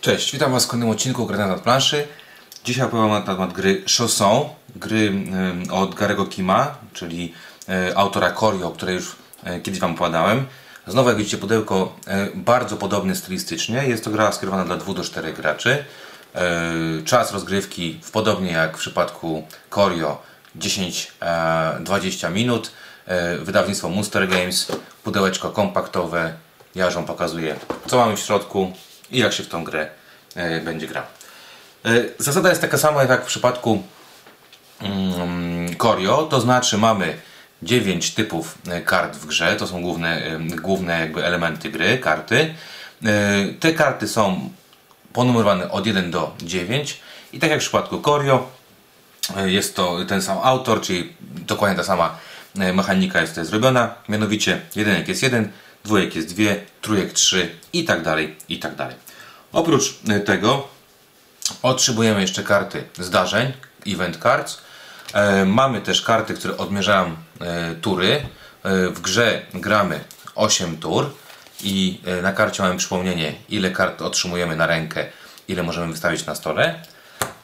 Cześć, witam Was w kolejnym odcinku Grania nad planszy. Dzisiaj opowiem na temat gry Choson, gry od Gary'ego Kima, czyli autora Corio, o której już kiedyś Wam opowiadałem. Znowu, jak widzicie, pudełko bardzo podobne stylistycznie. Jest to gra skierowana dla 2 do 4 graczy. Czas rozgrywki, podobnie jak w przypadku Corio, 10-20 minut. Wydawnictwo Monster Games, pudełeczko kompaktowe. Ja Wam pokazuję, co mamy w środku i jak się w tą grę będzie grał. Zasada jest taka sama jak w przypadku Corio, to znaczy mamy 9 typów kart w grze, to są główne jakby elementy gry, karty. Te karty są ponumerowane od 1 do 9 i tak jak w przypadku Corio jest to ten sam autor, czyli dokładnie ta sama mechanika jest tutaj zrobiona, mianowicie jedynek jest 1, dwójek jest 2, trójek 3 i tak dalej, i tak dalej. Oprócz tego otrzymujemy jeszcze karty zdarzeń, event cards. Mamy też karty, które odmierzają tury. W grze gramy 8 tur i na karcie mamy przypomnienie, ile kart otrzymujemy na rękę, ile możemy wystawić na stole.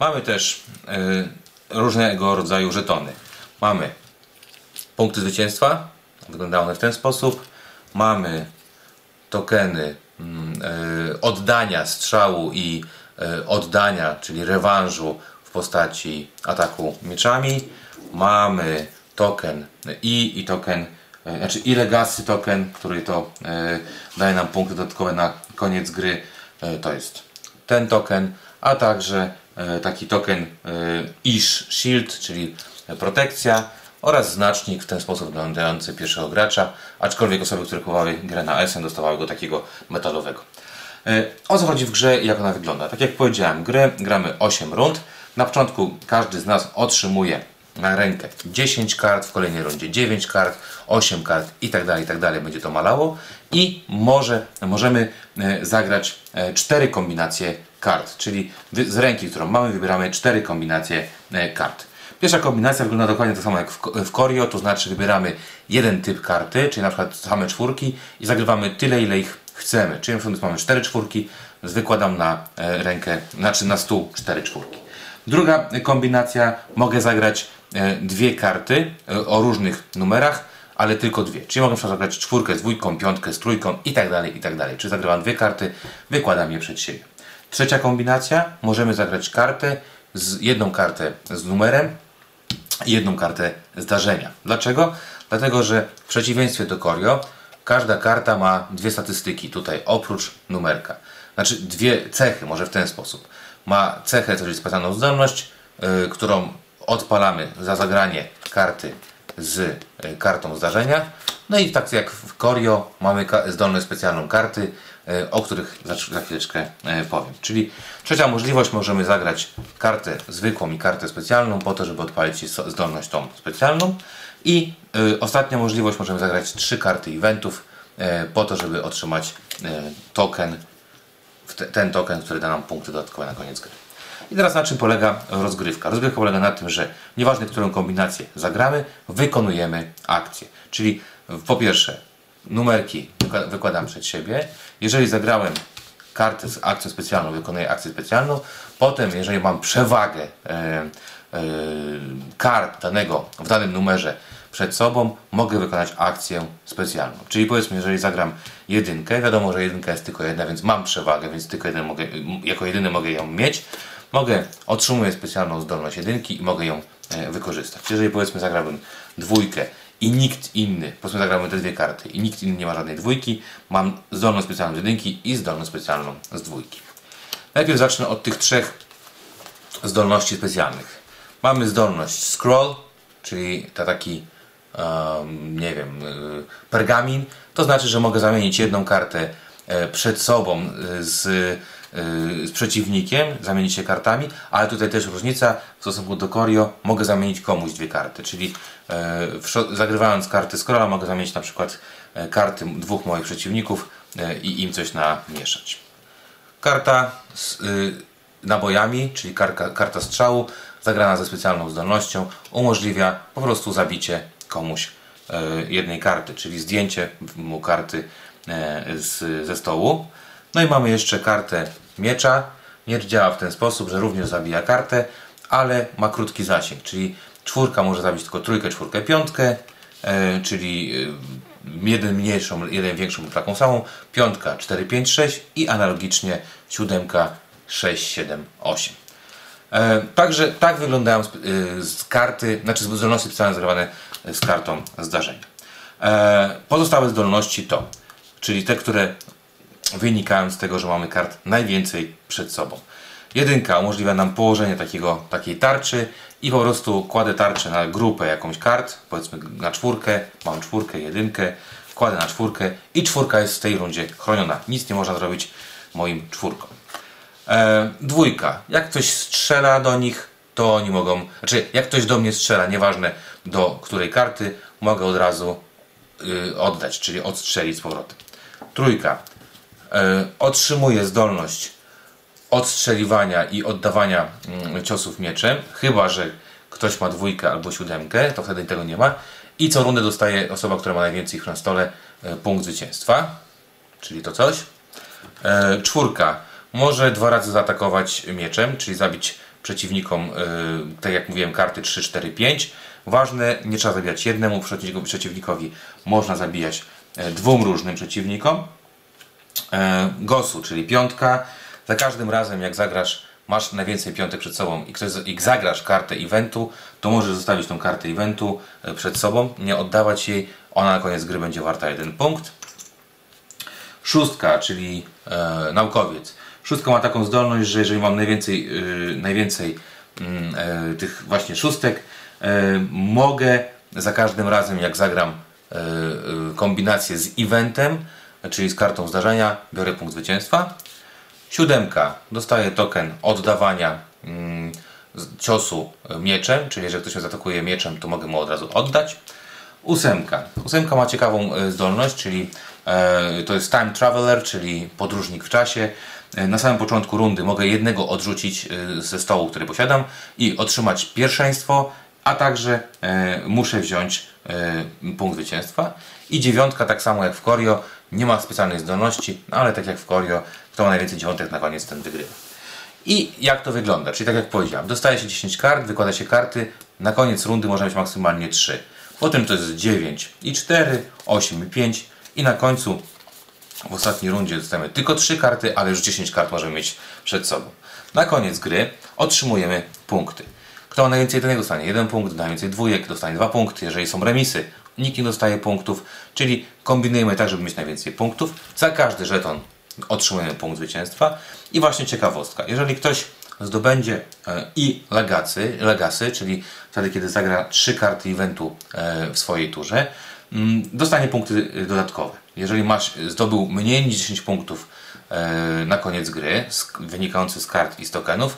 Mamy też różnego rodzaju żetony. Mamy punkty zwycięstwa, wyglądają one w ten sposób. Mamy tokeny oddania strzału i oddania, czyli rewanżu w postaci ataku mieczami. Mamy token i token, znaczy i legacy token, który to daje nam punkty dodatkowe na koniec gry. To jest ten token, a także taki token Ish Shield, czyli protekcja, oraz znacznik w ten sposób wyglądający pierwszego gracza, aczkolwiek osoby, które kupowały grę na SN, dostawały go takiego metalowego. O co chodzi w grze i jak ona wygląda? Tak jak powiedziałem, grę gramy 8 rund. Na początku każdy z nas otrzymuje na rękę 10 kart, w kolejnej rundzie 9 kart, 8 kart i tak dalej będzie to malało. I możemy zagrać 4 kombinacje kart, czyli z ręki, którą mamy, wybieramy 4 kombinacje kart. Pierwsza kombinacja wygląda dokładnie tak samo jak w Corio, to znaczy wybieramy jeden typ karty, czyli na przykład same czwórki i zagrywamy tyle, ile ich chcemy. Czyli na przykład mamy 4 czwórki, wykładam na rękę, znaczy na stół 4 czwórki. Druga kombinacja, mogę zagrać 2 karty o różnych numerach, ale tylko 2. Czyli mogę na przykład zagrać czwórkę z dwójką, piątkę z trójką i tak dalej. Czyli zagrywam 2 karty, wykładam je przed siebie. Trzecia kombinacja, możemy zagrać kartę, jedną kartę z numerem, i jedną kartę zdarzenia. Dlaczego? Dlatego, że w przeciwieństwie do Corio każda karta ma 2 statystyki, tutaj oprócz numerka. Znaczy 2 cechy, może w ten sposób. Ma cechę, to jest specjalną zdolność, którą odpalamy za zagranie karty z kartą zdarzenia. No i tak jak w Corio mamy zdolność specjalną karty, o których za chwileczkę powiem. Czyli trzecia możliwość, możemy zagrać kartę zwykłą i kartę specjalną po to, żeby odpalić zdolność tą specjalną. I ostatnia możliwość, możemy zagrać 3 karty eventów po to, żeby otrzymać token, ten token, który da nam punkty dodatkowe na koniec gry. I teraz na czym polega rozgrywka? Rozgrywka polega na tym, że nieważne którą kombinację zagramy, wykonujemy akcję. Czyli po pierwsze numerki wykładam przed siebie. Jeżeli zagrałem kartę z akcją specjalną, wykonuję akcję specjalną. Potem, jeżeli mam przewagę kart w danym numerze przed sobą, mogę wykonać akcję specjalną. Czyli powiedzmy, jeżeli zagram jedynkę, wiadomo, że jedynka jest tylko jedna, więc mam przewagę, więc tylko jako jedyny mogę ją mieć. Otrzymuję specjalną zdolność jedynki i mogę ją wykorzystać. Jeżeli powiedzmy zagrałbym dwójkę i nikt inny, powiedzmy zagramy te 2 karty i nikt inny nie ma żadnej dwójki, mam zdolność specjalną z jedynki i zdolność specjalną z dwójki. Najpierw zacznę od tych 3 zdolności specjalnych. Mamy zdolność scroll, czyli taki nie wiem, pergamin. To znaczy, że mogę zamienić jedną kartę przed sobą z przeciwnikiem, zamienić się kartami, ale tutaj też różnica w stosunku do Corio, mogę zamienić komuś 2 karty, czyli zagrywając karty scrolla mogę zamienić na przykład karty 2 moich przeciwników i im coś namieszać. Karta z nabojami, czyli karta strzału zagrana ze specjalną zdolnością umożliwia po prostu zabicie komuś jednej karty, czyli zdjęcie mu karty ze stołu. No i mamy jeszcze kartę miecza. Miecz działa w ten sposób, że również zabija kartę, ale ma krótki zasięg, czyli czwórka może zabić tylko trójkę, czwórkę, piątkę, czyli jeden mniejszą, jeden większą, taką samą, piątka 4, 5, 6 i analogicznie siódemka 6, 7, 8. Także tak wyglądają z karty, znaczy zdolności specjalne zgrywane z kartą zdarzenia. Pozostałe zdolności to, czyli te, które wynikają z tego, że mamy kart najwięcej przed sobą. Jedynka umożliwia nam położenie takiej tarczy i po prostu kładę tarczę na grupę jakąś kart, powiedzmy na czwórkę, mam czwórkę, jedynkę, kładę na czwórkę i czwórka jest w tej rundzie chroniona. Nic nie można zrobić moim czwórkom. Dwójka, jak ktoś strzela do nich, to oni mogą, znaczy jak ktoś do mnie strzela, nieważne do której karty, mogę od razu oddać, czyli odstrzelić z powrotem. Trójka, otrzymuje zdolność odstrzeliwania i oddawania ciosów mieczem, chyba że ktoś ma dwójkę albo siódemkę, to wtedy tego nie ma. I co rundę dostaje osoba, która ma najwięcej ich na stole, punkt zwycięstwa, czyli to coś. Czwórka, może dwa razy zaatakować mieczem, czyli zabić przeciwnikom, tak jak mówiłem, karty 3, 4, 5. Ważne, nie trzeba zabijać jednemu przeciwnikowi, można zabijać dwóm różnym przeciwnikom. Gosu, czyli piątka. Za każdym razem jak zagrasz, masz najwięcej piątek przed sobą i zagrasz kartę eventu, to możesz zostawić tą kartę eventu przed sobą, nie oddawać jej, ona na koniec gry będzie warta 1 punkt. Szóstka, czyli naukowiec. Szóstka ma taką zdolność, że jeżeli mam najwięcej tych właśnie szóstek, mogę za każdym razem jak zagram kombinację z eventem, czyli z kartą zdarzenia, biorę punkt zwycięstwa. Siódemka, dostaje token oddawania ciosu mieczem, czyli jeżeli ktoś mnie zaatakuje mieczem, to mogę mu od razu oddać. Ósemka ma ciekawą zdolność, czyli to jest time traveler, czyli podróżnik w czasie. Na samym początku rundy mogę jednego odrzucić ze stołu, który posiadam i otrzymać pierwszeństwo, a także muszę wziąć punkt zwycięstwa. I dziewiątka, tak samo jak w Corio, nie ma specjalnej zdolności, no ale tak jak w Corio, kto ma najwięcej dziewiątek na koniec, ten wygrywa. I jak to wygląda? Czyli tak jak powiedziałem, dostaje się 10 kart, wykłada się karty, na koniec rundy może mieć maksymalnie 3. Potem to jest 9 i 4, 8 i 5 i na końcu w ostatniej rundzie dostajemy tylko 3 karty, ale już 10 kart możemy mieć przed sobą. Na koniec gry otrzymujemy punkty. Kto ma najwięcej jednego dostanie 1 punkt, najwięcej dwójek dostanie 2 punkty, jeżeli są remisy, nikt nie dostaje punktów, czyli kombinujemy tak, żeby mieć najwięcej punktów. Za każdy żeton otrzymujemy punkt zwycięstwa. I właśnie ciekawostka, jeżeli ktoś zdobędzie i legacy, czyli wtedy, kiedy zagra 3 karty eventu w swojej turze, dostanie punkty dodatkowe. Jeżeli zdobył mniej niż 10 punktów na koniec gry, wynikający z kart i z tokenów,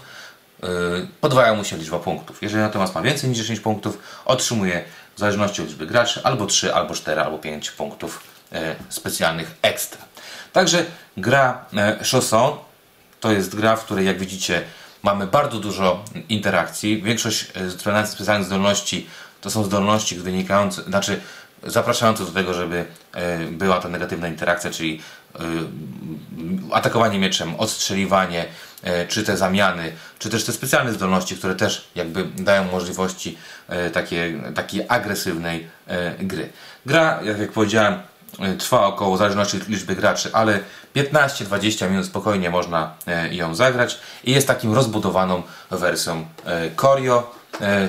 podwaja mu się liczba punktów. Jeżeli natomiast ma więcej niż 10 punktów, otrzymuje w zależności od liczby graczy albo 3, albo 4, albo 5 punktów specjalnych ekstra. Także gra Choson to jest gra, w której jak widzicie mamy bardzo dużo interakcji. Większość specjalnych zdolności to są zdolności wynikające, znaczy zapraszające do tego, żeby była ta negatywna interakcja, czyli atakowanie mieczem, odstrzeliwanie, czy te zamiany, czy też te specjalne zdolności, które też jakby dają możliwości takiej agresywnej gry. Gra, jak powiedziałem, trwa około, w zależności od liczby graczy, ale 15-20 minut spokojnie można ją zagrać i jest takim rozbudowaną wersją Corio.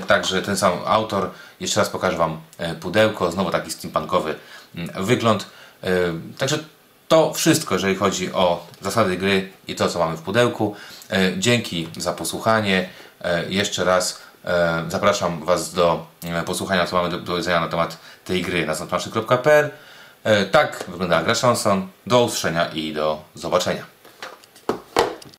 Także ten sam autor. Jeszcze raz pokażę wam pudełko, znowu taki steampunkowy wygląd. Także to wszystko, jeżeli chodzi o zasady gry i to, co mamy w pudełku. Dzięki za posłuchanie. Jeszcze raz zapraszam was do posłuchania, co mamy do powiedzenia na temat tej gry na sandplanszy.pl. Tak wygląda gra Choson. Do usłyszenia i do zobaczenia.